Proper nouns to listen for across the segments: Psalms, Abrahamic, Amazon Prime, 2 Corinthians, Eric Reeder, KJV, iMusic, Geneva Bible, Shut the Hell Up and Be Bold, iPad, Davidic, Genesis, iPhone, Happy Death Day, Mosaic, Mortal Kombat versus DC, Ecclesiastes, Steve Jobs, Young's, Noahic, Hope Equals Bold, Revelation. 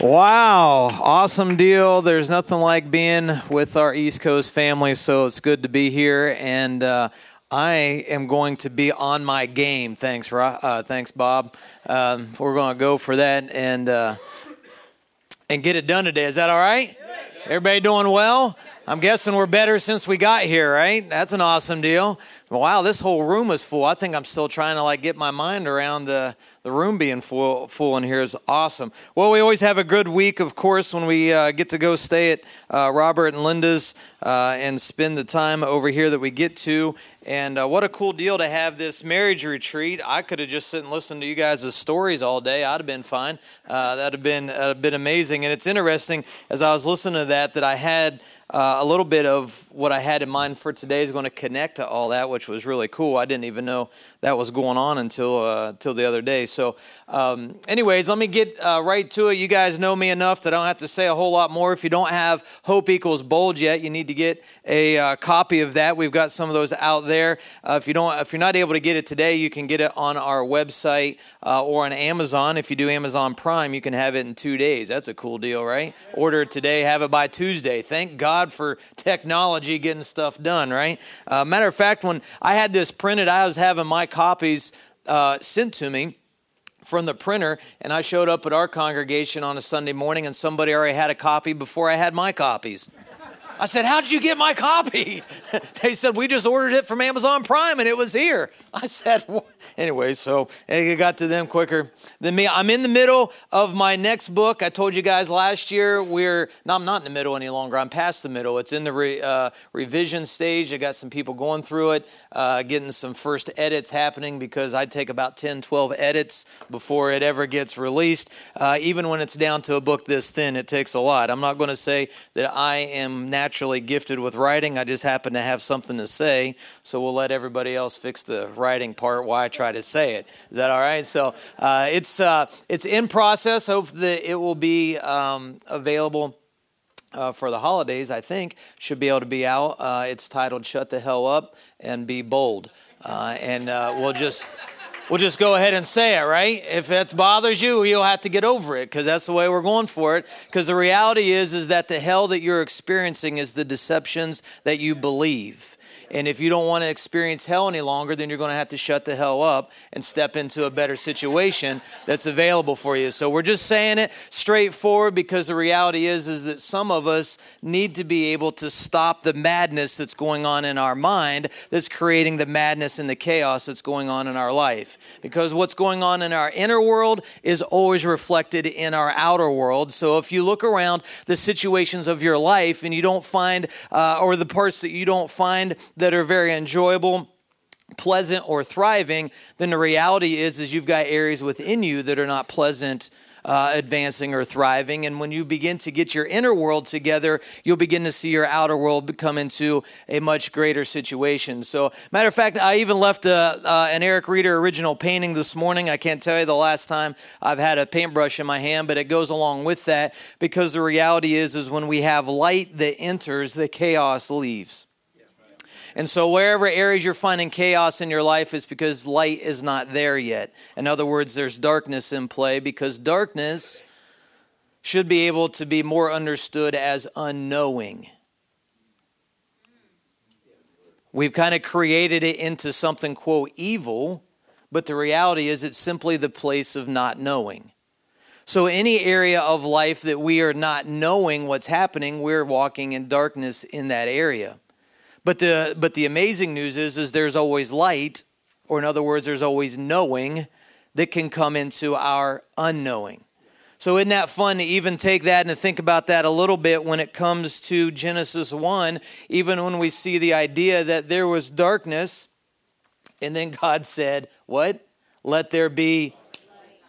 Wow, awesome deal. There's nothing like being with our East Coast family, so it's good to be here, and I am going to be on my game. Thanks, Bob. We're going to go for that and get it done today. Is that all right? Everybody doing well? I'm guessing we're better since we got here, right? That's an awesome deal. Wow, this whole room is full. I think I'm still trying to get my mind around the room being full in here. Is awesome. Well, we always have a good week, of course, when we get to go stay at Robert and Linda's and spend the time over here that we get to. And what a cool deal to have this marriage retreat. I could have just sit and listened to you guys' stories all day. I'd have been fine. That'd have been amazing. And it's interesting, as I was listening to that I had a little bit of what I had in mind for today is going to connect to all that, which was really cool. I didn't even know that was going on until the other day. So anyways, let me get right to it. You guys know me enough that I don't have to say a whole lot more. If you don't have Hope Equals Bold yet, you need to get a copy of that. We've got some of those out there. If you're not able to get it today, you can get it on our website or on Amazon. If you do Amazon Prime, you can have it in 2 days. That's a cool deal, right? Order it today, have it by Tuesday. Thank God for technology getting stuff done, right? Matter of fact, when I had this printed, I was having my copies sent to me from the printer, and I showed up at our congregation on a Sunday morning, and somebody already had a copy before I had my copies. I said, "How did you get my copy?" They said, "We just ordered it from Amazon Prime, and it was here." I said, "What?" Anyway, so it got to them quicker than me. I'm in the middle of my next book. I told you guys last year I'm not in the middle any longer. I'm past the middle. It's in the revision stage. I got some people going through it, getting some first edits happening because I take about 10, 12 edits before it ever gets released. Even when it's down to a book this thin, it takes a lot. I'm not going to say that I am naturally gifted with writing. I just happen to have something to say, so we'll let everybody else fix the writing part while I try to say it. Is that all right? So it's in process. Hope that it will be available for the holidays, I think. Should be able to be out. It's titled Shut the Hell Up and Be Bold. And we'll just go ahead and say it, right? If that bothers you, you'll have to get over it, because that's the way we're going for it. Because the reality is that the hell that you're experiencing is the deceptions that you believe. And if you don't want to experience hell any longer, then you're going to have to shut the hell up and step into a better situation that's available for you. So we're just saying it straightforward, because the reality is that some of us need to be able to stop the madness that's going on in our mind that's creating the madness and the chaos that's going on in our life. Because what's going on in our inner world is always reflected in our outer world. So if you look around the situations of your life and you don't find, or the parts that you don't find that are very enjoyable, pleasant, or thriving, then the reality is you've got areas within you that are not pleasant, advancing, or thriving. And when you begin to get your inner world together, you'll begin to see your outer world come into a much greater situation. So, matter of fact, I even left an Eric Reeder original painting this morning. I can't tell you the last time I've had a paintbrush in my hand, but it goes along with that, because the reality is when we have light that enters, the chaos leaves. And so wherever areas you're finding chaos in your life is because light is not there yet. In other words, there's darkness in play, because darkness should be able to be more understood as unknowing. We've kind of created it into something, quote, evil, but the reality is it's simply the place of not knowing. So any area of life that we are not knowing what's happening, we're walking in darkness in that area. But the amazing news is there's always light, or in other words, there's always knowing that can come into our unknowing. So isn't that fun to even take that and to think about that a little bit when it comes to Genesis 1, even when we see the idea that there was darkness, and then God said, what? Let there be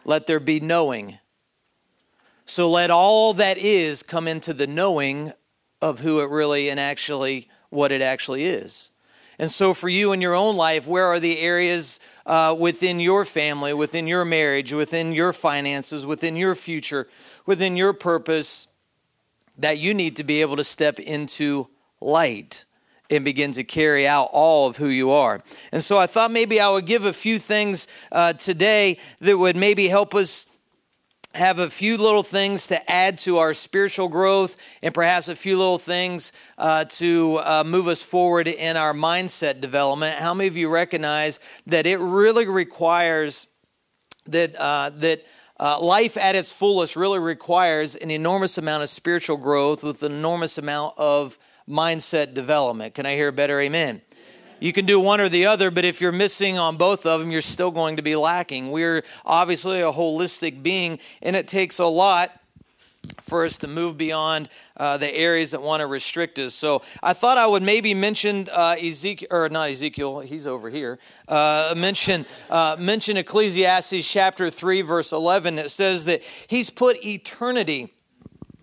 knowing. So let all that is come into the knowing of who it really and actually what it actually is. And so for you in your own life, where are the areas within your family, within your marriage, within your finances, within your future, within your purpose, that you need to be able to step into light and begin to carry out all of who you are? And so I thought maybe I would give a few things today that would maybe help us have a few little things to add to our spiritual growth and perhaps a few little things to move us forward in our mindset development. How many of you recognize that it really requires that life at its fullest really requires an enormous amount of spiritual growth with an enormous amount of mindset development? Can I hear a better amen? You can do one or the other, but if you're missing on both of them, you're still going to be lacking. We're obviously a holistic being, and it takes a lot for us to move beyond the areas that want to restrict us. So I thought I would maybe mention mention Ecclesiastes chapter 3, verse 11. It says that he's put eternity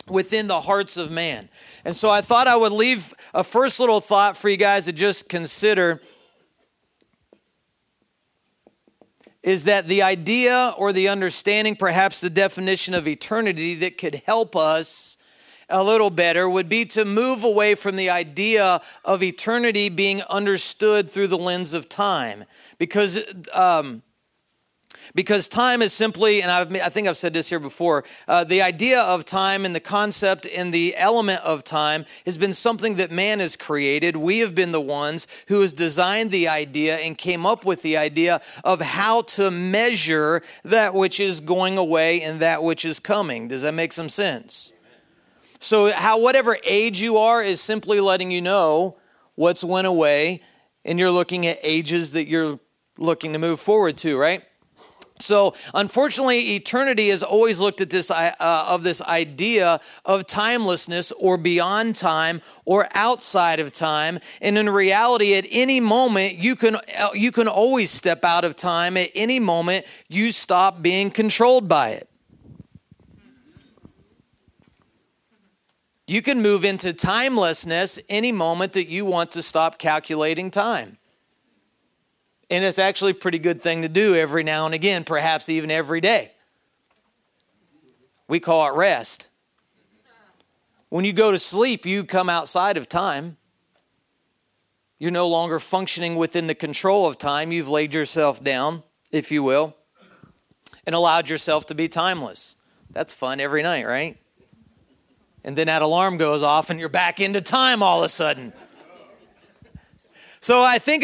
within the hearts of man. And so I thought I would leave a first little thought for you guys to just consider, is that the idea or the understanding, perhaps the definition of eternity that could help us a little better would be to move away from the idea of eternity being understood through the lens of time. Because time is simply, and I think I've said this here before, the idea of time and the concept and the element of time has been something that man has created. We have been the ones who has designed the idea and came up with the idea of how to measure that which is going away and that which is coming. Does that make some sense? So whatever age you are is simply letting you know what's went away, and you're looking at ages that you're looking to move forward to, right? So, unfortunately, eternity has always looked at this idea of timelessness or beyond time or outside of time. And in reality, at any moment, you can always step out of time. At any moment, you stop being controlled by it. You can move into timelessness any moment that you want to stop calculating time. And it's actually a pretty good thing to do every now and again, perhaps even every day. We call it rest. When you go to sleep, you come outside of time. You're no longer functioning within the control of time. You've laid yourself down, if you will, and allowed yourself to be timeless. That's fun every night, right? And then that alarm goes off and you're back into time all of a sudden. So I think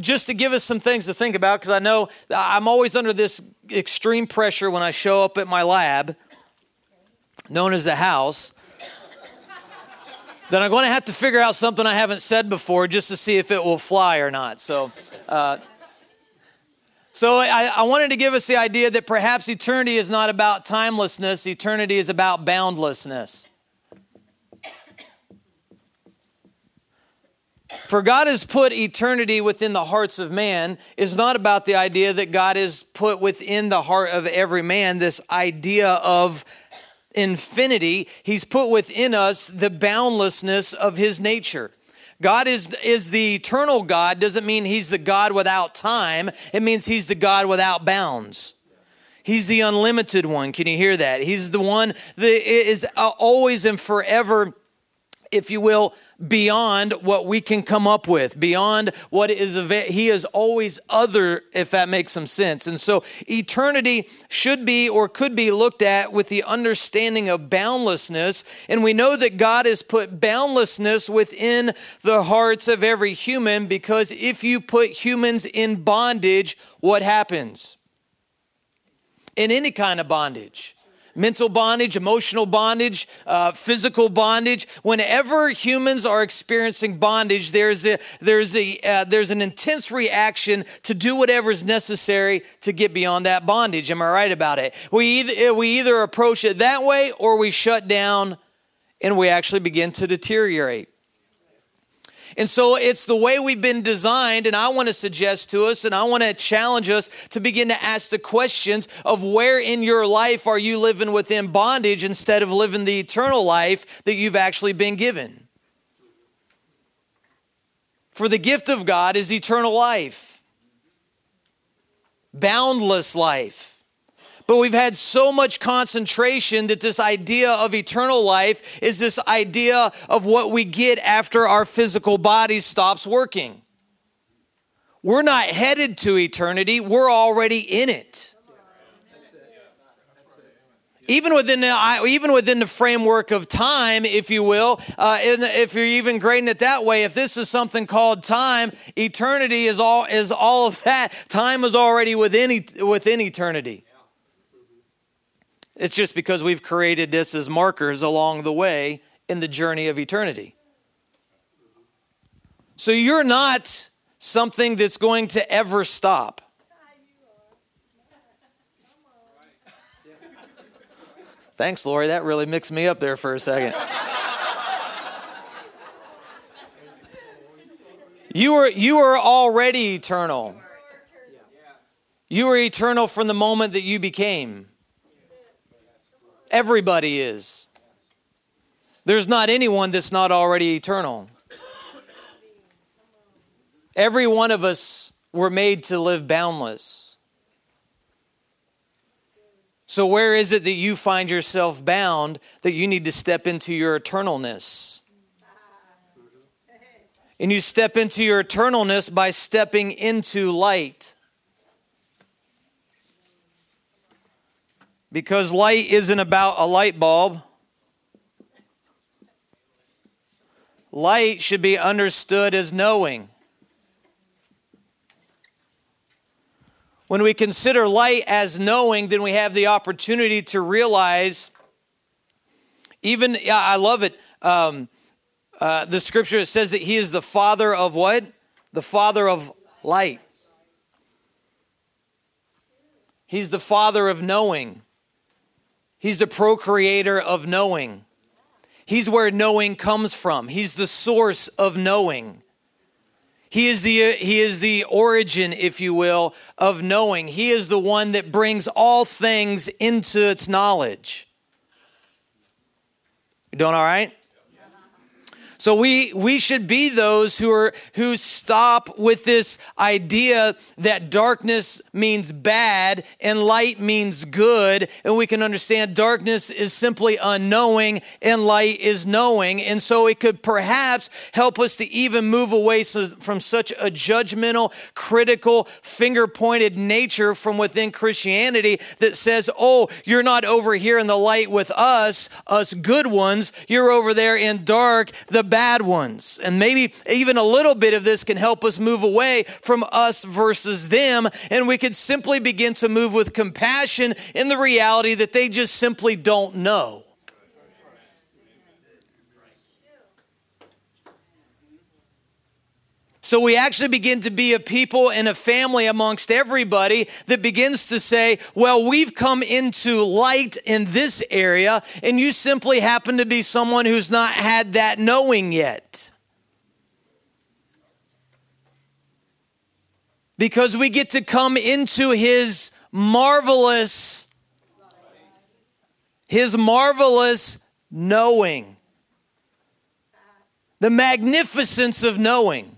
just to give us some things to think about, because I know I'm always under this extreme pressure when I show up at my lab, known as the house, that I'm going to have to figure out something I haven't said before just to see if it will fly or not. So I wanted to give us the idea that perhaps eternity is not about timelessness. Eternity is about boundlessness. For God has put eternity within the hearts of man is not about the idea that God has put within the heart of every man this idea of infinity. He's put within us the boundlessness of his nature. God is the eternal God. Doesn't mean he's the God without time. It means he's the God without bounds. He's the unlimited one. Can you hear that? He's the one that is always and forever, if you will, beyond what we can come up with, beyond what is, he is always other, if that makes some sense. And so eternity should be or could be looked at with the understanding of boundlessness. And we know that God has put boundlessness within the hearts of every human, because if you put humans in bondage, what happens? In any kind of bondage. Mental bondage, emotional bondage, physical bondage. Whenever humans are experiencing bondage, there's an intense reaction to do whatever is necessary to get beyond that bondage. Am I right about it? We either approach it that way, or we shut down and we actually begin to deteriorate. And so it's the way we've been designed, and I want to suggest to us, and I want to challenge us to begin to ask the questions of where in your life are you living within bondage instead of living the eternal life that you've actually been given. For the gift of God is eternal life, boundless life. But we've had so much concentration that this idea of eternal life is this idea of what we get after our physical body stops working. We're not headed to eternity. We're already in it. Even within the framework of time, if you will, if you're even grading it that way, if this is something called time, eternity is all of that. Time is already within eternity. It's just because we've created this as markers along the way in the journey of eternity. So you're not something that's going to ever stop. Thanks, Lori. That really mixed me up there for a second. You are already eternal. You are eternal from the moment that you became. Everybody is. There's not anyone that's not already eternal. Every one of us were made to live boundless. So where is it that you find yourself bound that you need to step into your eternalness? And you step into your eternalness by stepping into light. Because light isn't about a light bulb. Light should be understood as knowing. When we consider light as knowing, then we have the opportunity to realize, even, I love it, the scripture says that he is the father of what? The father of light. He's the father of knowing. He's the procreator of knowing. He's where knowing comes from. He's the source of knowing. He is the origin, if you will, of knowing. He is the one that brings all things into its knowledge. You doing all right? So we should be those who stop with this idea that darkness means bad and light means good, and we can understand darkness is simply unknowing and light is knowing, and so it could perhaps help us to even move away from such a judgmental, critical, finger-pointed nature from within Christianity that says, oh, you're not over here in the light with us good ones, you're over there in dark, the bad ones. And maybe even a little bit of this can help us move away from us versus them, and we could simply begin to move with compassion in the reality that they just simply don't know. So we actually begin to be a people and a family amongst everybody that begins to say, well, we've come into light in this area, and you simply happen to be someone who's not had that knowing yet. Because we get to come into his marvelous knowing. The magnificence of knowing.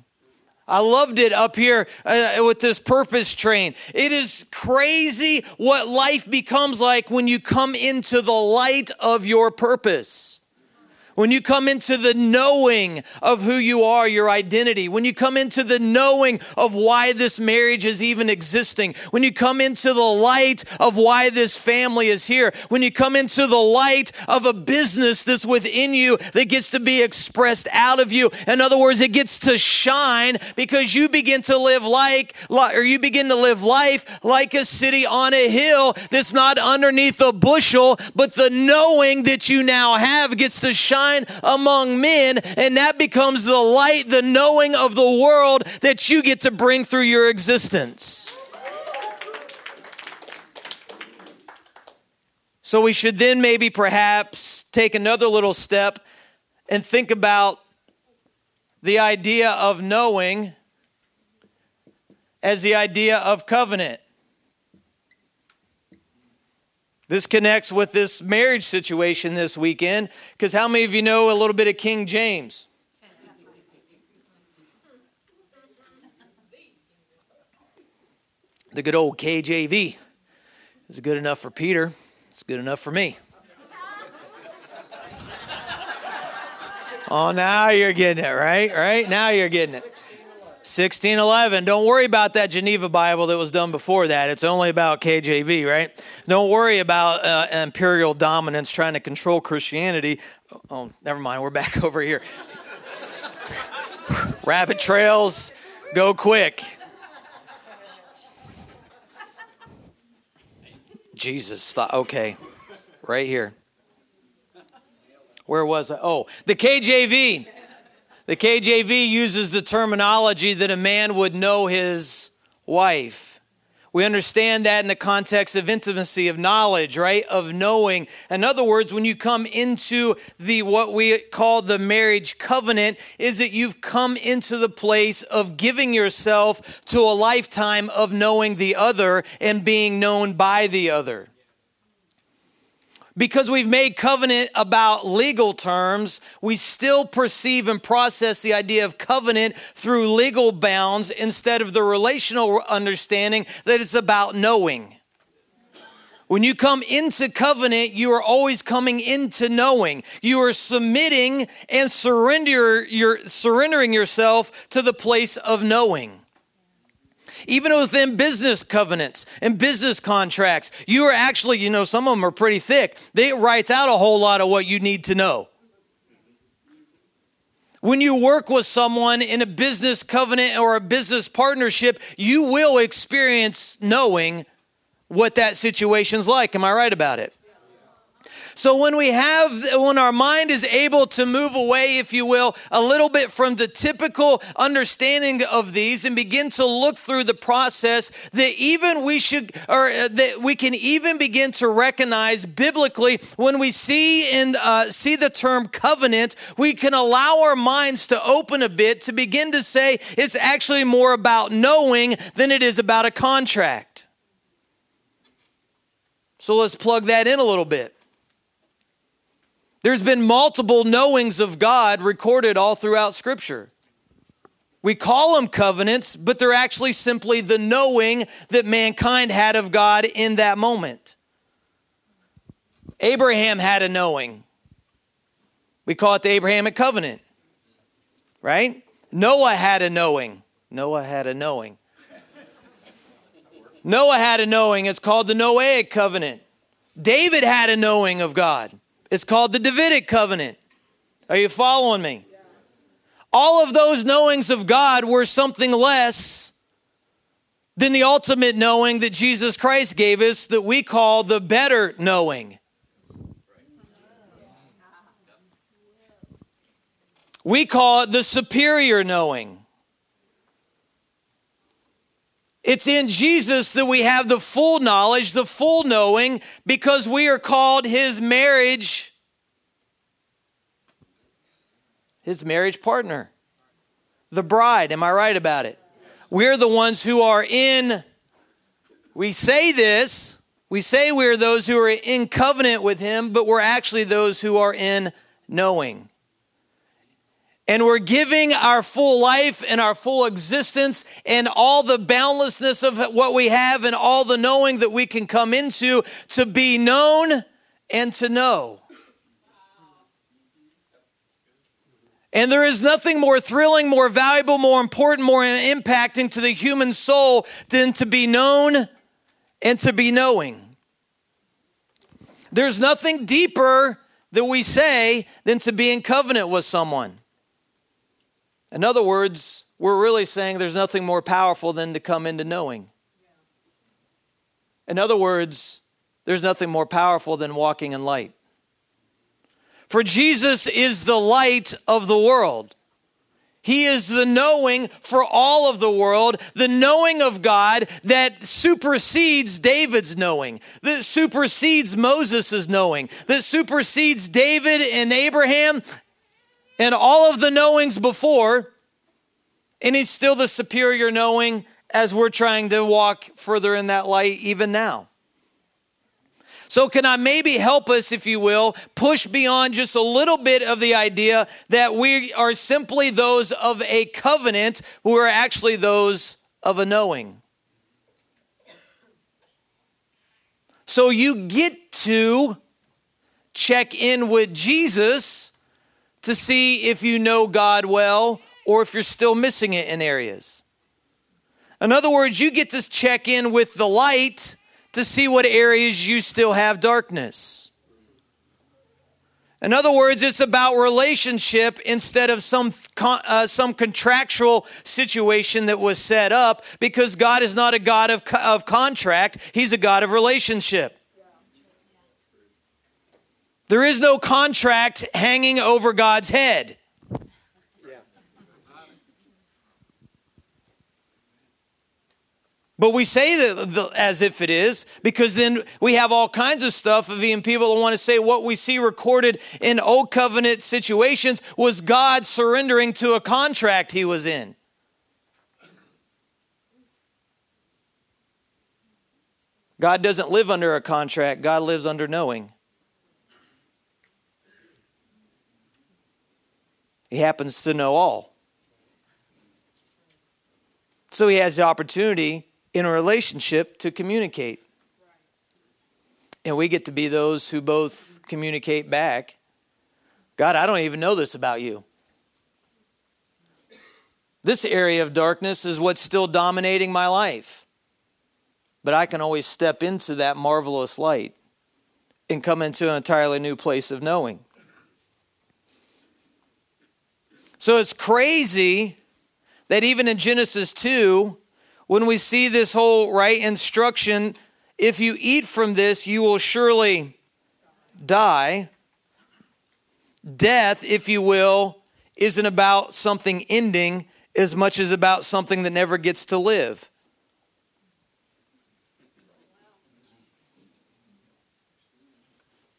I loved it up here with this purpose train. It is crazy what life becomes like when you come into the light of your purpose. When you come into the knowing of who you are, your identity. When you come into the knowing of why this marriage is even existing. When you come into the light of why this family is here. When you come into the light of a business that's within you that gets to be expressed out of you. In other words, it gets to shine because you begin to live life like a city on a hill that's not underneath a bushel, but the knowing that you now have gets to shine among men, and that becomes the light, the knowing of the world that you get to bring through your existence. So we should then maybe perhaps take another little step and think about the idea of knowing as the idea of covenant. This connects with this marriage situation this weekend, because how many of you know a little bit of King James? The good old KJV is good enough for Peter. It's good enough for me. Oh, now you're getting it, right? Now you're getting it. 1611. Don't worry about that Geneva Bible that was done before that. It's only about KJV, right? Don't worry about imperial dominance trying to control Christianity. Oh, never mind. We're back over here. Rabbit trails. Go quick. Jesus. Okay. Right here. Where was I? Oh, the KJV. The KJV uses the terminology that a man would know his wife. We understand that in the context of intimacy, of knowledge, right? Of knowing. In other words, when you come into the what we call the marriage covenant, is that you've come into the place of giving yourself to a lifetime of knowing the other and being known by the other. Because we've made covenant about legal terms, we still perceive and process the idea of covenant through legal bounds instead of the relational understanding that it's about knowing. When you come into covenant, you are always coming into knowing. You are submitting and surrendering yourself to the place of knowing. Even within business covenants and business contracts, you are actually, you know, some of them are pretty thick. It writes out a whole lot of what you need to know. When you work with someone in a business covenant or a business partnership, you will experience knowing what that situation's like. Am I right about it? So when our mind is able to move away, if you will, a little bit from the typical understanding of these and begin to look through the process that we can even begin to recognize biblically when we see the term covenant, we can allow our minds to open a bit to begin to say it's actually more about knowing than it is about a contract. So let's plug that in a little bit. There's been multiple knowings of God recorded all throughout Scripture. We call them covenants, but they're actually simply the knowing that mankind had of God in that moment. Abraham had a knowing. We call it the Abrahamic covenant, right? Noah had a knowing. Noah had a knowing. It's called the Noahic covenant. David had a knowing of God. It's called the Davidic covenant. Are you following me? Yeah. All of those knowings of God were something less than the ultimate knowing that Jesus Christ gave us that we call the better knowing. We call it the superior knowing. It's in Jesus that we have the full knowledge, the full knowing, because we are called his marriage partner, the bride. Am I right about it? We're the ones who are in, we say we're those who are in covenant with him, but we're actually those who are in knowing. And we're giving our full life and our full existence and all the boundlessness of what we have and all the knowing that we can come into to be known and to know. And there is nothing more thrilling, more valuable, more important, more impacting to the human soul than to be known and to be knowing. There's nothing deeper that we say than to be in covenant with someone. In other words, we're really saying there's nothing more powerful than to come into knowing. In other words, there's nothing more powerful than walking in light. For Jesus is the light of the world. He is the knowing for all of the world, the knowing of God that supersedes David's knowing, that supersedes Moses' knowing, that supersedes David and Abraham and all of the knowings before, and he's still the superior knowing as we're trying to walk further in that light even now. So can I maybe help us, if you will, push beyond just a little bit of the idea that we are simply those of a covenant, who are actually those of a knowing. So you get to check in with Jesus to see if you know God well or if you're still missing it in areas. In other words, you get to check in with the light to see what areas you still have darkness. In other words, it's about relationship instead of some contractual situation that was set up, because God is not a God of contract. He's a God of relationship. There is no contract hanging over God's head. But we say that as if it is, because then we have all kinds of stuff of even people who want to say what we see recorded in Old Covenant situations was God surrendering to a contract he was in. God doesn't live under a contract. God lives under knowing. He happens to know all. So he has the opportunity in a relationship to communicate. And we get to be those who both communicate back. God, I don't even know this about you. This area of darkness is what's still dominating my life. But I can always step into that marvelous light and come into an entirely new place of knowing. So it's crazy that even in Genesis 2, when we see this whole right instruction, if you eat from this, you will surely die. Death, if you will, isn't about something ending as much as about something that never gets to live.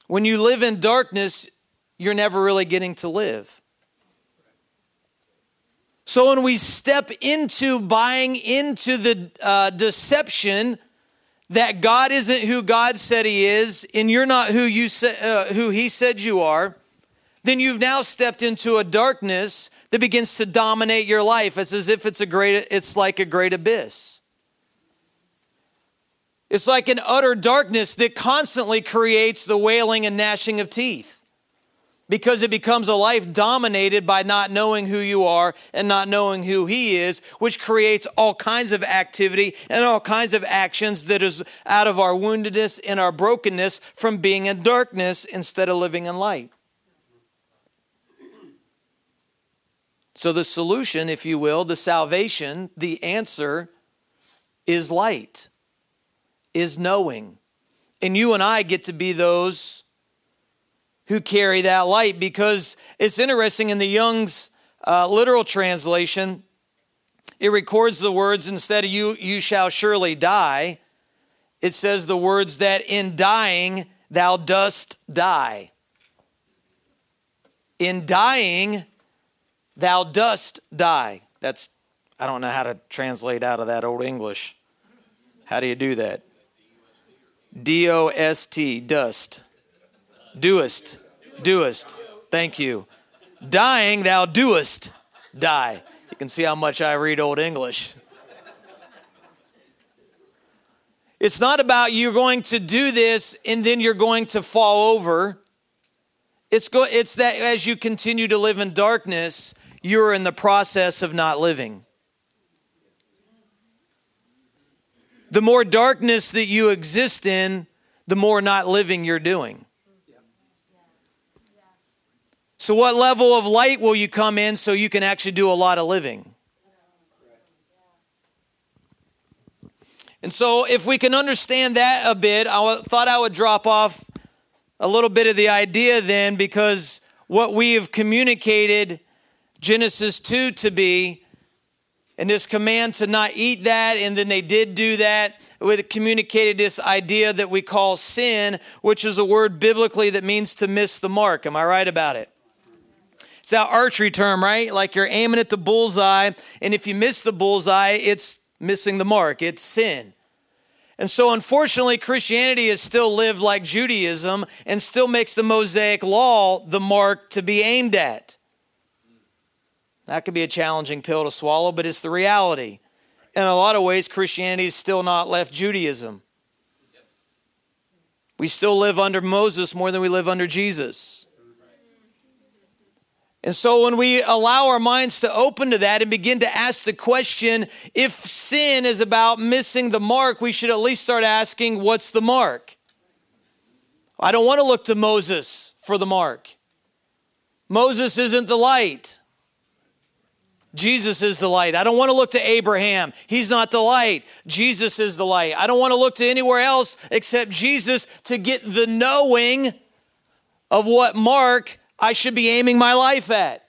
When you live in darkness, you're never really getting to live. So when we step into buying into the deception that God isn't who God said he is, and you're not who he said you are, then you've now stepped into a darkness that begins to dominate your life. It's as if it's like a great abyss. It's like an utter darkness that constantly creates the wailing and gnashing of teeth. Because it becomes a life dominated by not knowing who you are and not knowing who he is, which creates all kinds of activity and all kinds of actions that is out of our woundedness and our brokenness from being in darkness instead of living in light. So the solution, if you will, the salvation, the answer is light, is knowing. And you and I get to be those who carry that light, because it's interesting in the Young's literal translation, it records the words instead of you shall surely die. It says the words that in dying thou dost die. In dying thou dost die. That's, I don't know how to translate out of that Old English. How do you do that? D-O-S-T, dust. Doest. Thank you. Dying, thou doest die. You can see how much I read Old English. It's not about you're going to do this and then you're going to fall over. It's that as you continue to live in darkness, you're in the process of not living. The more darkness that you exist in, the more not living you're doing. So what level of light will you come in so you can actually do a lot of living? And so if we can understand that a bit, I thought I would drop off a little bit of the idea then, because what we have communicated Genesis 2 to be, and this command to not eat that, and then they did do that, it communicated this idea that we call sin, which is a word biblically that means to miss the mark. Am I right about it? It's that archery term, right? Like you're aiming at the bullseye, and if you miss the bullseye, it's missing the mark. It's sin. And so unfortunately, Christianity is still lived like Judaism and still makes the Mosaic law the mark to be aimed at. That could be a challenging pill to swallow, but it's the reality. In a lot of ways, Christianity is still not left Judaism. We still live under Moses more than we live under Jesus. And so when we allow our minds to open to that and begin to ask the question, if sin is about missing the mark, we should at least start asking, what's the mark? I don't want to look to Moses for the mark. Moses isn't the light. Jesus is the light. I don't want to look to Abraham. He's not the light. Jesus is the light. I don't want to look to anywhere else except Jesus to get the knowing of what mark I should be aiming my life at.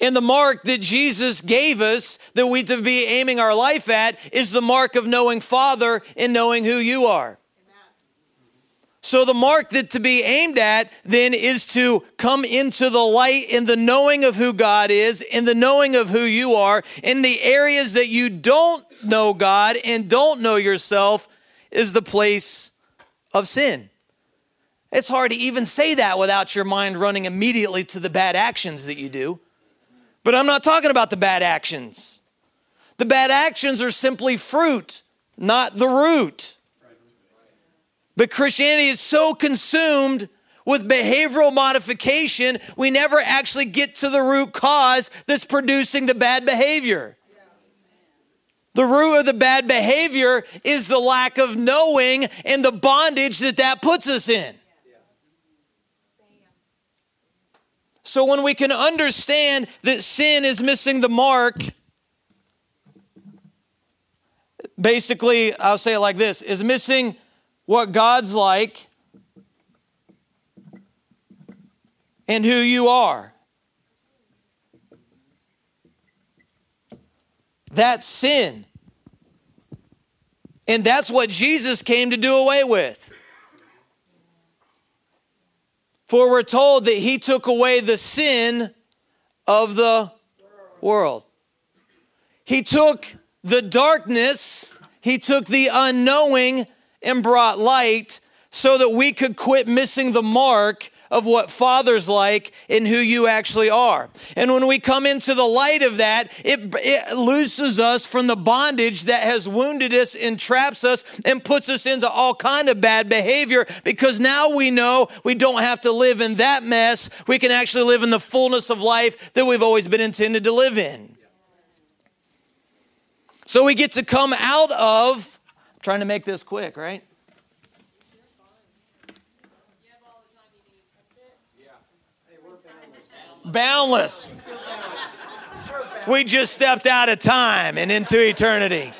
And the mark that Jesus gave us that we to be aiming our life at is the mark of knowing Father and knowing who you are. So the mark that to be aimed at then is to come into the light in the knowing of who God is, in the knowing of who you are, in the areas that you don't know God and don't know yourself is the place of sin. It's hard to even say that without your mind running immediately to the bad actions that you do. But I'm not talking about the bad actions. The bad actions are simply fruit, not the root. But Christianity is so consumed with behavioral modification, we never actually get to the root cause that's producing the bad behavior. The root of the bad behavior is the lack of knowing and the bondage that that puts us in. So when we can understand that sin is missing the mark, basically, I'll say it like this, is missing what God's like, and who you are. That's sin. And that's what Jesus came to do away with. For we're told that he took away the sin of the world. He took the darkness, he took the unknowing, and brought light so that we could quit missing the mark of what Father's like and who you actually are. And when we come into the light of that, it looses us from the bondage that has wounded us and traps us and puts us into all kind of bad behavior, because now we know we don't have to live in that mess. We can actually live in the fullness of life that we've always been intended to live in. So we get to come out of trying to make this quick, right? Boundless. We just stepped out of time and into eternity.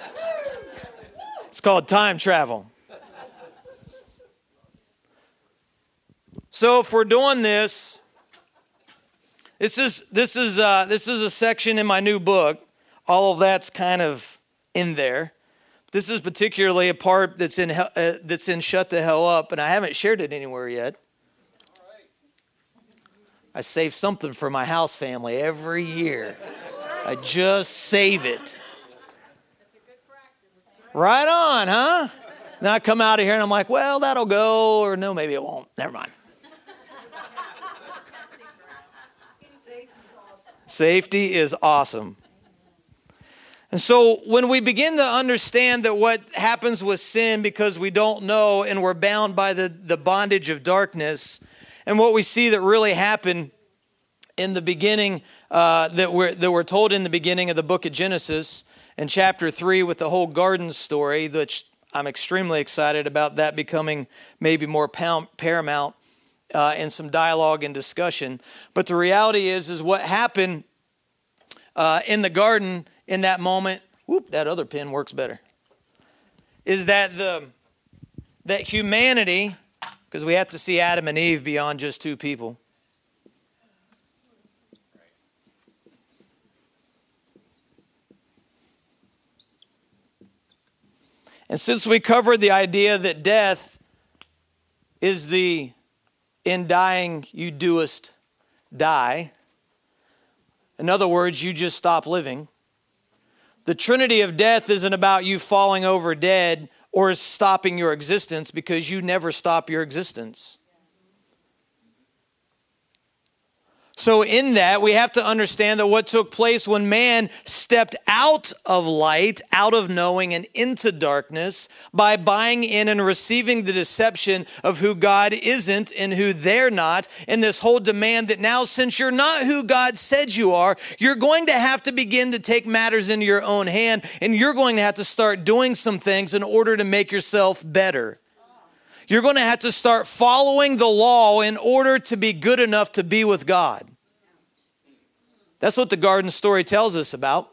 It's called time travel. So if we're doing this, this is a section in my new book. All of that's kind of in there. This is particularly a part that's in Shut the Hell Up, and I haven't shared it anywhere yet. I save something for my house family every year. I just save it. Right on, huh? Then I come out of here and I'm like, well, that'll go, or no, maybe it won't. Never mind. Safety is awesome. And so when we begin to understand that what happens with sin because we don't know and we're bound by the bondage of darkness, and what we see that really happened in the beginning, that we're told in the beginning of the book of Genesis in chapter 3 with the whole garden story, which I'm extremely excited about that becoming maybe more paramount in some dialogue and discussion. But the reality is what happened in the garden in that moment, that other pen works better, is that that humanity, because we have to see Adam and Eve beyond just two people. And since we covered the idea that death is the in dying you doest die, in other words, you just stop living. The Trinity of death isn't about you falling over dead or stopping your existence, because you never stop your existence. So in that, we have to understand that what took place when man stepped out of light, out of knowing, and into darkness by buying in and receiving the deception of who God isn't and who they're not, and this whole demand that now, since you're not who God said you are, you're going to have to begin to take matters into your own hand, and you're going to have to start doing some things in order to make yourself better. You're going to have to start following the law in order to be good enough to be with God. That's what the garden story tells us about.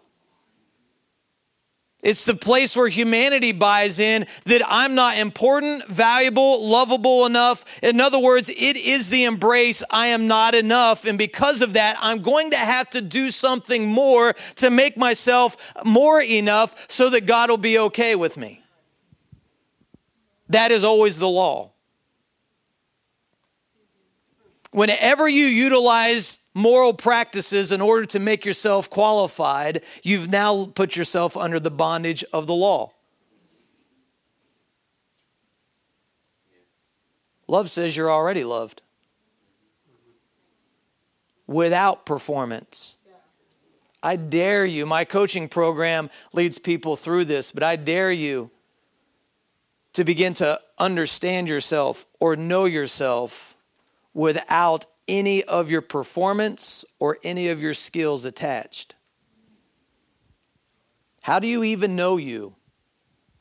It's the place where humanity buys in that I'm not important, valuable, lovable enough. In other words, it is the embrace, I am not enough. And because of that, I'm going to have to do something more to make myself more enough so that God will be okay with me. That is always the law. Whenever you utilize moral practices in order to make yourself qualified, you've now put yourself under the bondage of the law. Love says you're already loved without performance. I dare you. My coaching program leads people through this, but I dare you to begin to understand yourself or know yourself without any of your performance or any of your skills attached. How do you even know you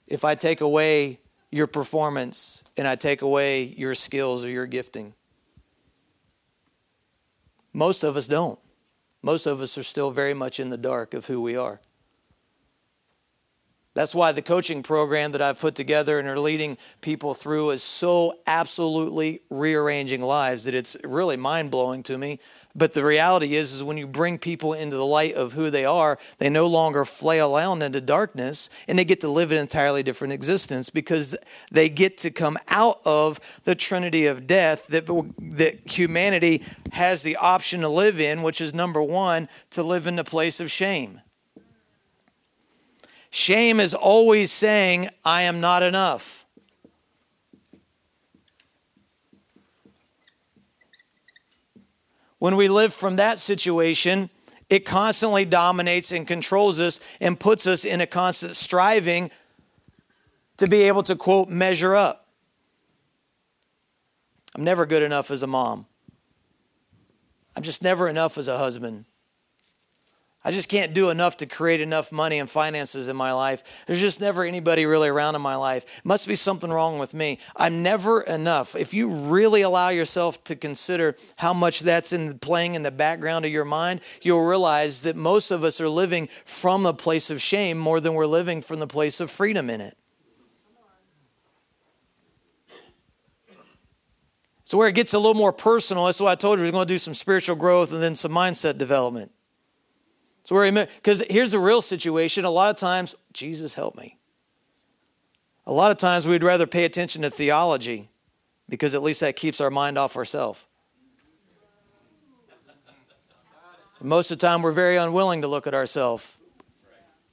if I take away your performance and I take away your skills or your gifting? Most of us don't. Most of us are still very much in the dark of who we are. That's why the coaching program that I've put together and are leading people through is so absolutely rearranging lives that it's really mind-blowing to me. But the reality is when you bring people into the light of who they are, they no longer flail out into darkness, and they get to live an entirely different existence because they get to come out of the trinity of death that humanity has the option to live in, which is, number one, to live in the place of shame. Shame is always saying, I am not enough. When we live from that situation, it constantly dominates and controls us and puts us in a constant striving to be able to, quote, measure up. I'm never good enough as a mom. I'm just never enough as a husband. I just can't do enough to create enough money and finances in my life. There's just never anybody really around in my life. Must be something wrong with me. I'm never enough. If you really allow yourself to consider how much that's playing in the background of your mind, you'll realize that most of us are living from a place of shame more than we're living from the place of freedom in it. So where it gets a little more personal, that's why I told you we're going to do some spiritual growth and then some mindset development. Because here's the real situation. A lot of times, Jesus help me. A lot of times we'd rather pay attention to theology because at least that keeps our mind off ourselves. Most of the time we're very unwilling to look at ourselves.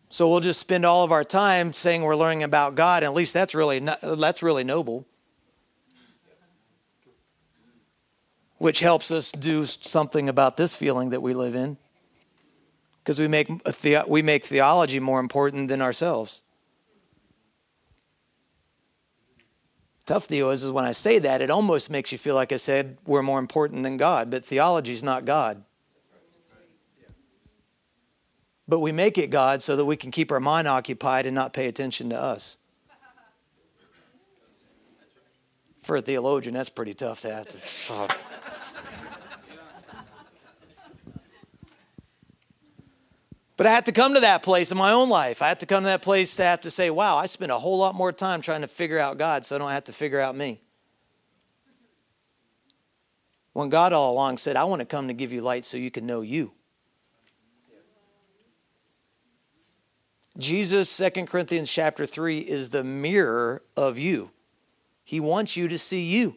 So we'll just spend all of our time saying we're learning about God, and at least that's really noble, which helps us do something about this feeling that we live in. Because we make theology more important than ourselves. Tough deal is when I say that, it almost makes you feel like I said we're more important than God, but theology's not God. But we make it God so that we can keep our mind occupied and not pay attention to us. For a theologian, that's pretty tough to have to... Oh. But I had to come to that place in my own life. I had to come to that place to have to say, wow, I spent a whole lot more time trying to figure out God so I don't have to figure out me. When God all along said, I want to come to give you light so you can know you. Jesus, 2 Corinthians chapter 3, is the mirror of you. He wants you to see you.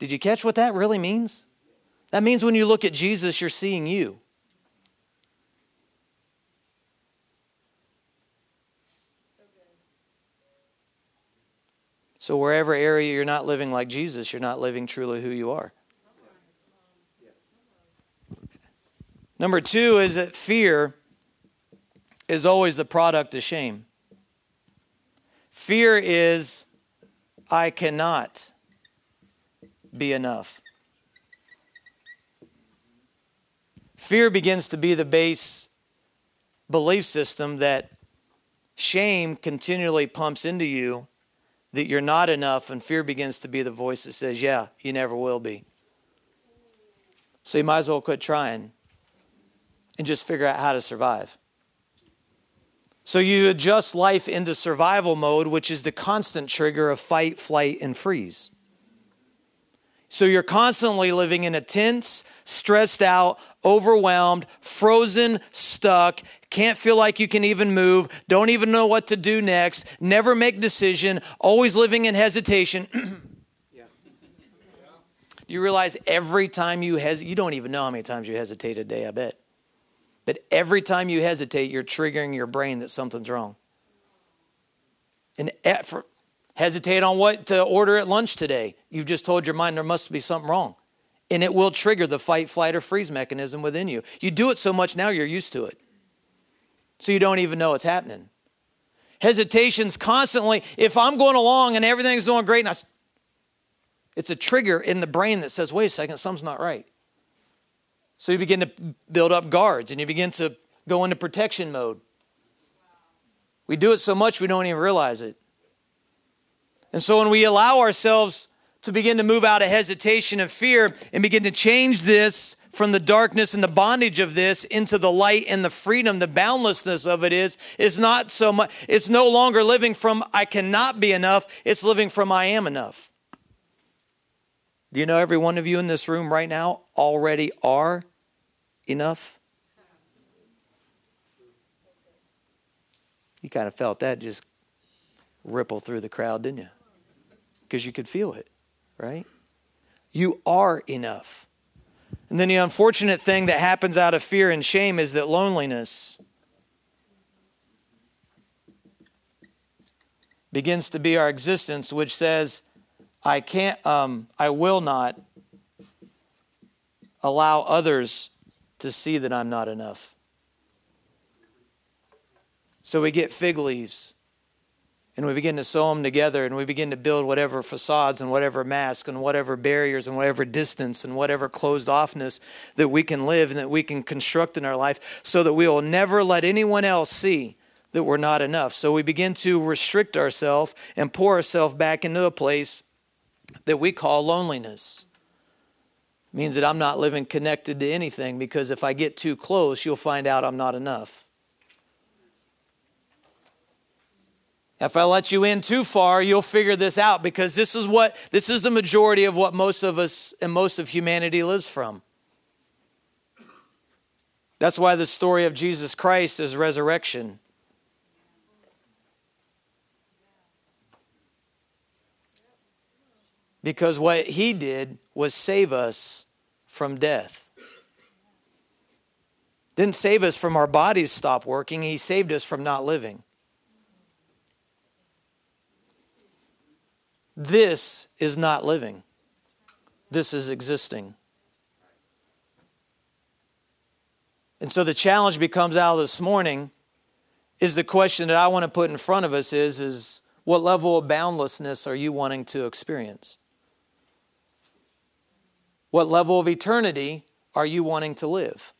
Did you catch what that really means? That means when you look at Jesus, you're seeing you. So wherever area you're not living like Jesus, you're not living truly who you are. Number two is that fear is always the product of shame. Fear is, I cannot be enough. Fear begins to be the base belief system that shame continually pumps into you, that you're not enough, and fear begins to be the voice that says, yeah, you never will be. So you might as well quit trying and just figure out how to survive. So you adjust life into survival mode, which is the constant trigger of fight, flight, and freeze. So you're constantly living in a tense, stressed out, overwhelmed, frozen, stuck, can't feel like you can even move, don't even know what to do next, never make decision, always living in hesitation. Yeah. You realize every time you hesitate, you don't even know how many times you hesitate a day, I bet. But every time you hesitate, you're triggering your brain that something's wrong. And effort. Hesitate on what to order at lunch today. You've just told your mind there must be something wrong. And it will trigger the fight, flight, or freeze mechanism within you. You do it so much now you're used to it. So you don't even know it's happening. Hesitation's constantly, if I'm going along and everything's going great, and it's a trigger in the brain that says, wait a second, something's not right. So you begin to build up guards and you begin to go into protection mode. We do it so much we don't even realize it. And so when we allow ourselves to begin to move out of hesitation and fear and begin to change this from the darkness and the bondage of this into the light and the freedom, the boundlessness of it is not so much, it's no longer living from I cannot be enough, it's living from I am enough. Do you know every one of you in this room right now already are enough? You kind of felt that just ripple through the crowd, didn't you? Because you could feel it, right? You are enough. And then the unfortunate thing that happens out of fear and shame is that loneliness begins to be our existence, which says, I will not allow others to see that I'm not enough. So we get fig leaves and we begin to sew them together and we begin to build whatever facades and whatever masks and whatever barriers and whatever distance and whatever closed offness that we can live and that we can construct in our life so that we will never let anyone else see that we're not enough. So we begin to restrict ourselves and pour ourselves back into a place that we call loneliness. It means that I'm not living connected to anything because if I get too close, you'll find out I'm not enough. If I let you in too far, you'll figure this out because this is the majority of what most of us and most of humanity lives from. That's why the story of Jesus Christ is resurrection. Because what he did was save us from death. Didn't save us from our bodies stop working. He saved us from not living. This is not living. This is existing. And so the challenge becomes out of this morning is the question that I want to put in front of us is what level of boundlessness are you wanting to experience? What level of eternity are you wanting to live?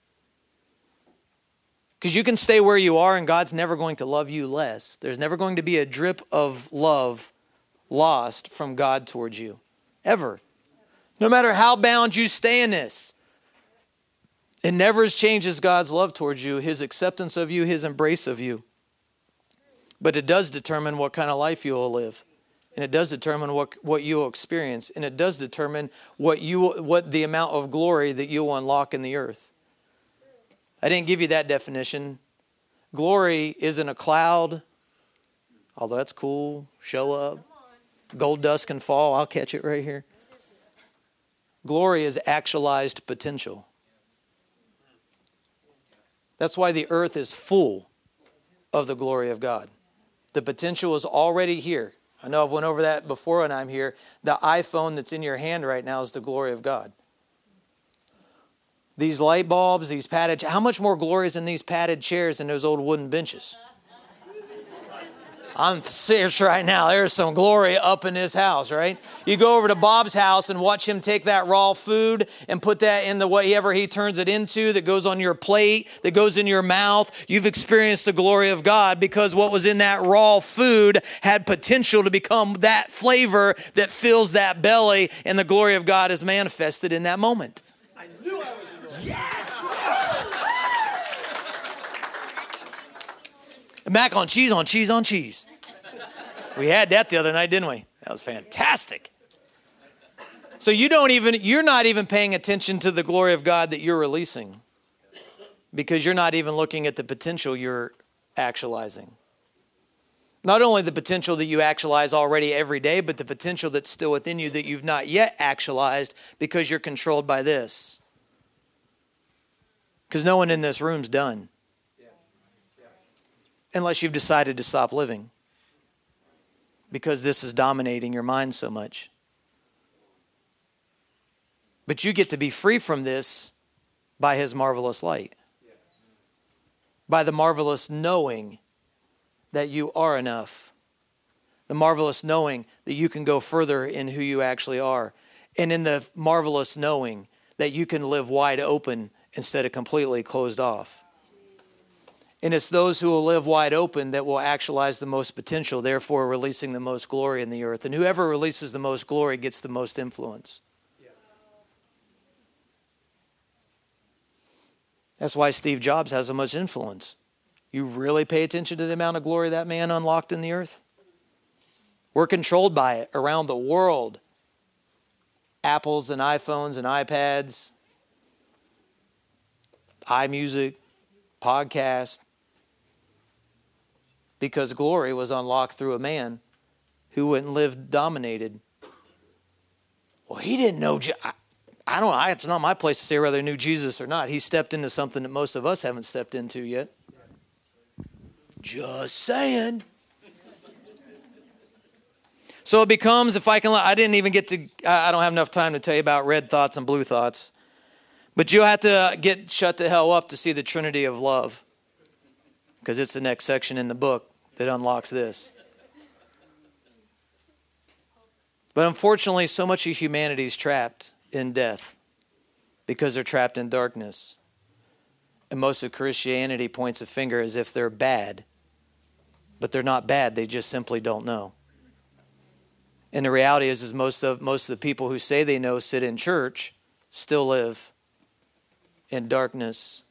Because you can stay where you are and God's never going to love you less. There's never going to be a drip of love lost from God towards you, ever. No matter how bound you stay in this, it never changes God's love towards you, his acceptance of you, his embrace of you. But it does determine what kind of life you will live. And it does determine what you'll experience. And it does determine what the amount of glory that you'll unlock in the earth. I didn't give you that definition. Glory isn't a cloud. Although that's cool. Show up. Gold dust can fall. I'll catch it right here. Glory is actualized potential. That's why the earth is full of the glory of God. The potential is already here. I know I've went over that before when I'm here. The iPhone that's in your hand right now is the glory of God. these light bulbs, these padded, how much more glory is in these padded chairs than those old wooden benches? I'm serious right now. There's some glory up in this house, right? You go over to Bob's house and watch him take that raw food and put that in the whatever he turns it into that goes on your plate, that goes in your mouth. You've experienced the glory of God because what was in that raw food had potential to become that flavor that fills that belly, and the glory of God is manifested in that moment. I knew I was in. Yes! Mac on cheese, on cheese, on cheese. We had that the other night, didn't we? That was fantastic. So you're not even paying attention to the glory of God that you're releasing because you're not even looking at the potential you're actualizing. Not only the potential that you actualize already every day, but the potential that's still within you that you've not yet actualized because you're controlled by this. Because no one in this room's done. Unless you've decided to stop living because this is dominating your mind so much. But you get to be free from this by his marvelous light, by the marvelous knowing that you are enough, the marvelous knowing that you can go further in who you actually are, and in the marvelous knowing that you can live wide open instead of completely closed off. And it's those who will live wide open that will actualize the most potential, therefore releasing the most glory in the earth. And whoever releases the most glory gets the most influence. Yeah. That's why Steve Jobs has so much influence. You really pay attention to the amount of glory that man unlocked in the earth? We're controlled by it around the world. Apples and iPhones and iPads, iMusic, podcast. Because glory was unlocked through a man who wouldn't live dominated. Well, he didn't know. I don't know. It's not my place to say whether he knew Jesus or not. He stepped into something that most of us haven't stepped into yet. Just saying. So it becomes, if I can, I don't have enough time to tell you about red thoughts and blue thoughts. But you'll have to get shut the hell up to see the Trinity of love. Because it's the next section in the book that unlocks this. But unfortunately, so much of humanity is trapped in death because they're trapped in darkness. And most of Christianity points a finger as if they're bad, but they're not bad. They just simply don't know. And the reality is most of the people who say they know sit in church still live in darkness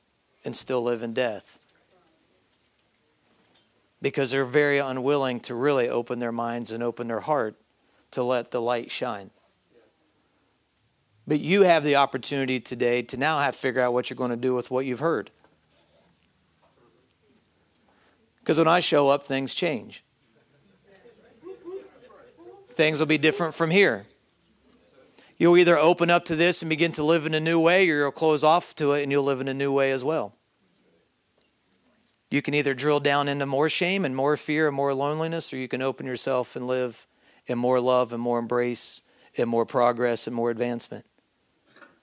and still live in death. Because they're very unwilling to really open their minds and open their heart to let the light shine. But you have the opportunity today to now have to figure out what you're going to do with what you've heard. Because when I show up, things change. Things will be different from here. You'll either open up to this and begin to live in a new way, or you'll close off to it and you'll live in a new way as well. You can either drill down into more shame and more fear and more loneliness, or you can open yourself and live in more love and more embrace and more progress and more advancement.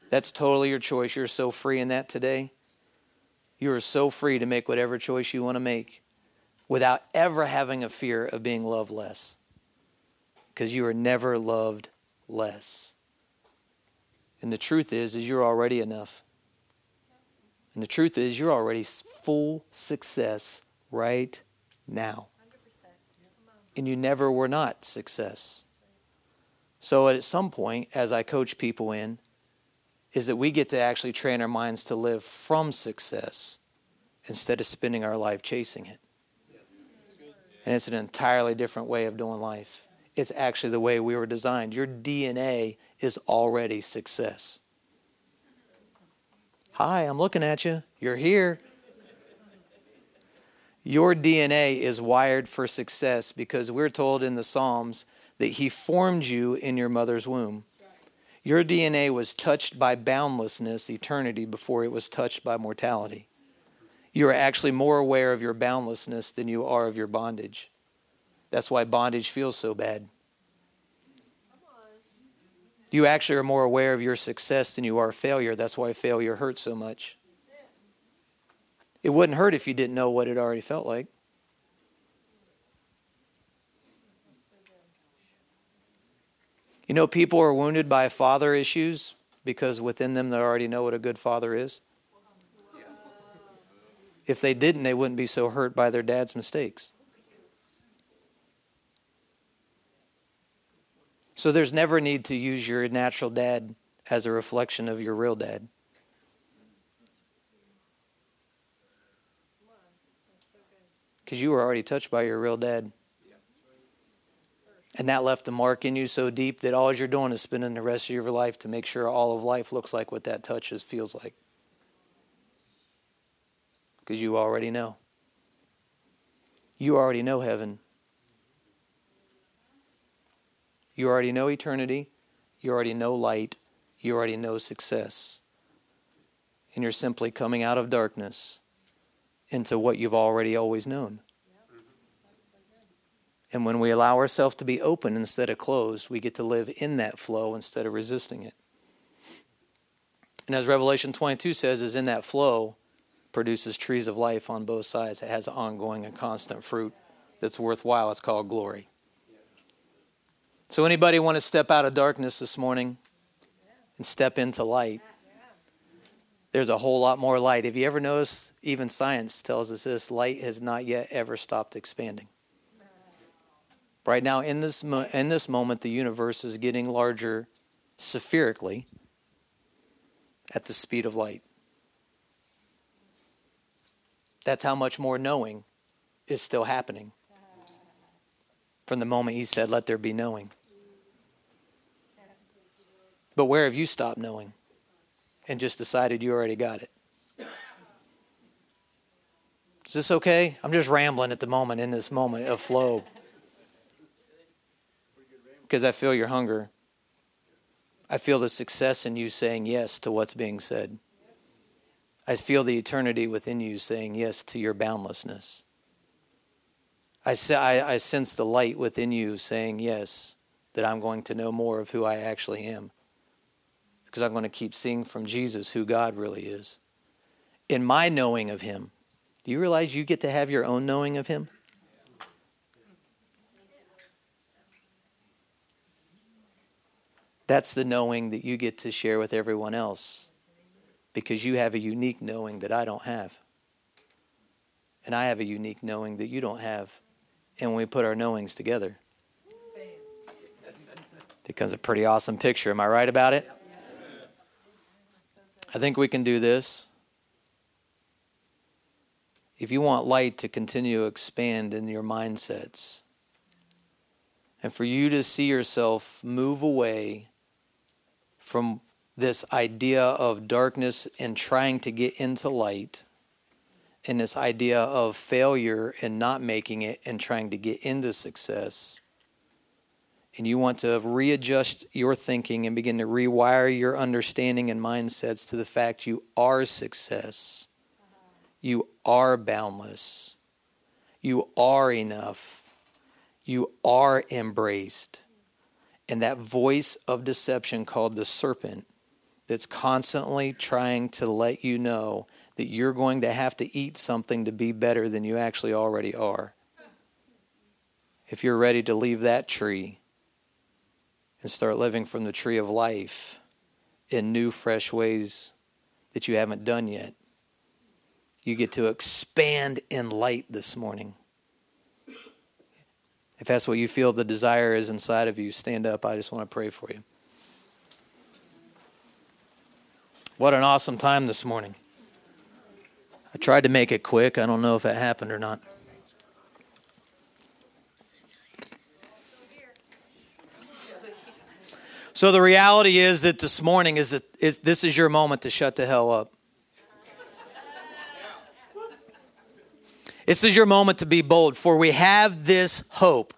That's totally your choice. You're so free in that today. You are so free to make whatever choice you want to make without ever having a fear of being loved less, because you are never loved less. And the truth is you're already enough. And the truth is you're already full success right now. 100%. And you never were not success. So at some point, as I coach people in, is that we get to actually train our minds to live from success instead of spending our life chasing it. And it's an entirely different way of doing life. It's actually the way we were designed. Your DNA is already success. Hi, I'm looking at you. You're here. Your DNA is wired for success because we're told in the Psalms that he formed you in your mother's womb. Your DNA was touched by boundlessness eternity before it was touched by mortality. You are actually more aware of your boundlessness than you are of your bondage. That's why bondage feels so bad. You actually are more aware of your success than you are failure. That's why failure hurts so much. It wouldn't hurt if you didn't know what it already felt like. You know, people are wounded by father issues because within them they already know what a good father is. If they didn't, they wouldn't be so hurt by their dad's mistakes. So there's never a need to use your natural dad as a reflection of your real dad. Because you were already touched by your real dad. And that left a mark in you so deep that all you're doing is spending the rest of your life to make sure all of life looks like what that touches feels like. Because you already know. You already know heaven. You already know eternity. You already know light. You already know success. And you're simply coming out of darkness into what you've already always known. And when we allow ourselves to be open instead of closed, we get to live in that flow instead of resisting it. And as Revelation 22 says, is in that flow produces trees of life on both sides. It has ongoing and constant fruit that's worthwhile. It's called glory. So anybody want to step out of darkness this morning and step into light? There's a whole lot more light. Have you ever noticed, even science tells us this, light has not yet ever stopped expanding. Right now, in this moment, the universe is getting larger spherically at the speed of light. That's how much more knowing is still happening from the moment he said, let there be knowing. But where have you stopped knowing and just decided you already got it? Is this okay? I'm just rambling at the moment in this moment of flow. Because I feel your hunger. I feel the success in you saying yes to what's being said. I feel the eternity within you saying yes to your boundlessness. I sense the light within you saying yes, that I'm going to know more of who I actually am. Because I'm going to keep seeing from Jesus who God really is. In my knowing of him, do you realize you get to have your own knowing of him? That's the knowing that you get to share with everyone else because you have a unique knowing that I don't have. And I have a unique knowing that you don't have. And when we put our knowings together, it becomes a pretty awesome picture. Am I right about it? I think we can do this. If you want light to continue to expand in your mindsets and for you to see yourself move away from this idea of darkness and trying to get into light, and this idea of failure and not making it and trying to get into success, and you want to readjust your thinking and begin to rewire your understanding and mindsets to the fact you are success, you are boundless, you are enough, you are embraced. And that voice of deception called the serpent that's constantly trying to let you know that you're going to have to eat something to be better than you actually already are. If you're ready to leave that tree and start living from the tree of life in new, fresh ways that you haven't done yet, you get to expand in light this morning. If that's what you feel the desire is inside of you, stand up. I just want to pray for you. What an awesome time this morning. I tried to make it quick. I don't know if it happened or not. So the reality is that this morning this is your moment to shut the hell up. This is your moment to be bold, for we have this hope,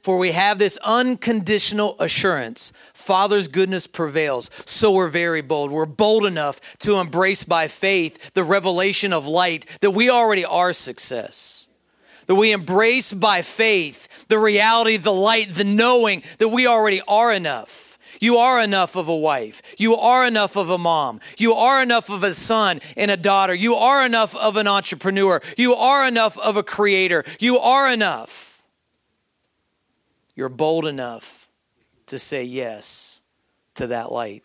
for we have this unconditional assurance. Father's goodness prevails, so we're very bold. We're bold enough to embrace by faith the revelation of light that we already are success, that we embrace by faith the reality, the light, the knowing that we already are enough. You are enough of a wife. You are enough of a mom. You are enough of a son and a daughter. You are enough of an entrepreneur. You are enough of a creator. You are enough. You're bold enough to say yes to that light.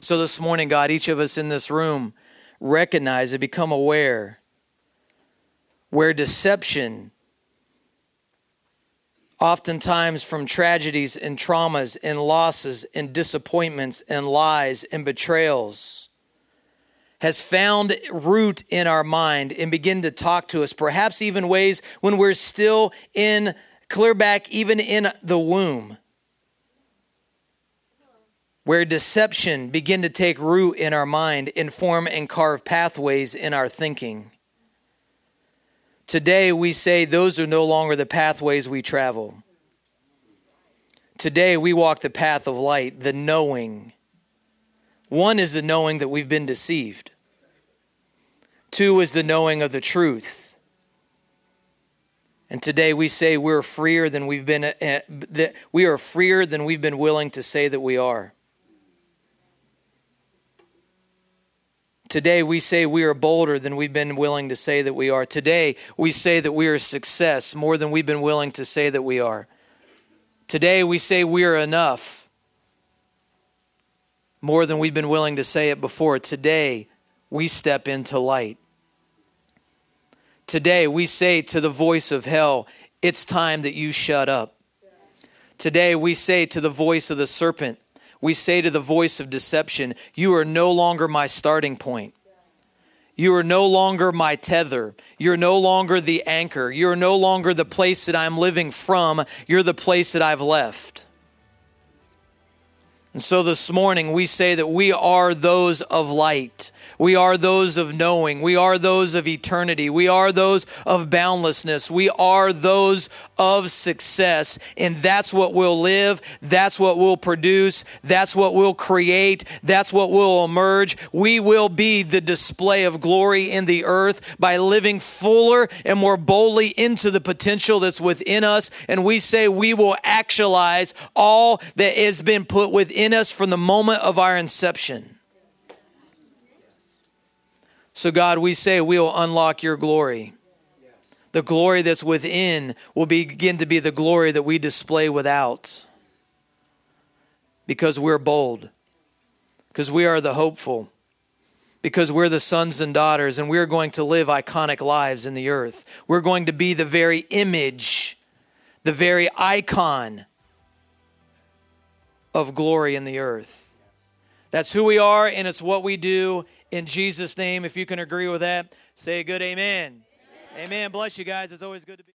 So this morning, God, each of us in this room recognize and become aware where deception, oftentimes from tragedies and traumas and losses and disappointments and lies and betrayals, has found root in our mind and begin to talk to us, perhaps even ways when we're still in clear back, even in the womb, where deception begin to take root in our mind, inform and carve pathways in our thinking. Today, we say those are no longer the pathways we travel. Today, we walk the path of light, the knowing. One is the knowing that we've been deceived. Two is the knowing of the truth. And today, we say we're freer than we've been. That we are freer than we've been willing to say that we are. Today, we say we are bolder than we've been willing to say that we are. Today, we say that we are success more than we've been willing to say that we are. Today, we say we are enough more than we've been willing to say it before. Today, we step into light. Today, we say to the voice of hell, it's time that you shut up. Today, we say to the voice of the serpent, we say to the voice of deception, you are no longer my starting point. You are no longer my tether. You're no longer the anchor. You're no longer the place that I'm living from. You're the place that I've left. And so this morning, we say that we are those of light. We are those of knowing. We are those of eternity. We are those of boundlessness. We are those of success. And that's what we'll live. That's what we'll produce. That's what we'll create. That's what will emerge. We will be the display of glory in the earth by living fuller and more boldly into the potential that's within us. And we say we will actualize all that has been put within us from the moment of our inception. So God, we say we will unlock your glory. The glory that's within will begin to be the glory that we display without. Because we're bold. Because we are the hopeful. Because we're the sons and daughters, and we're going to live iconic lives in the earth. We're going to be the very image, the very icon of glory in the earth. That's who we are, and it's what we do in Jesus' name. If you can agree with that, say a good amen. Amen. Bless you guys. It's always good to be.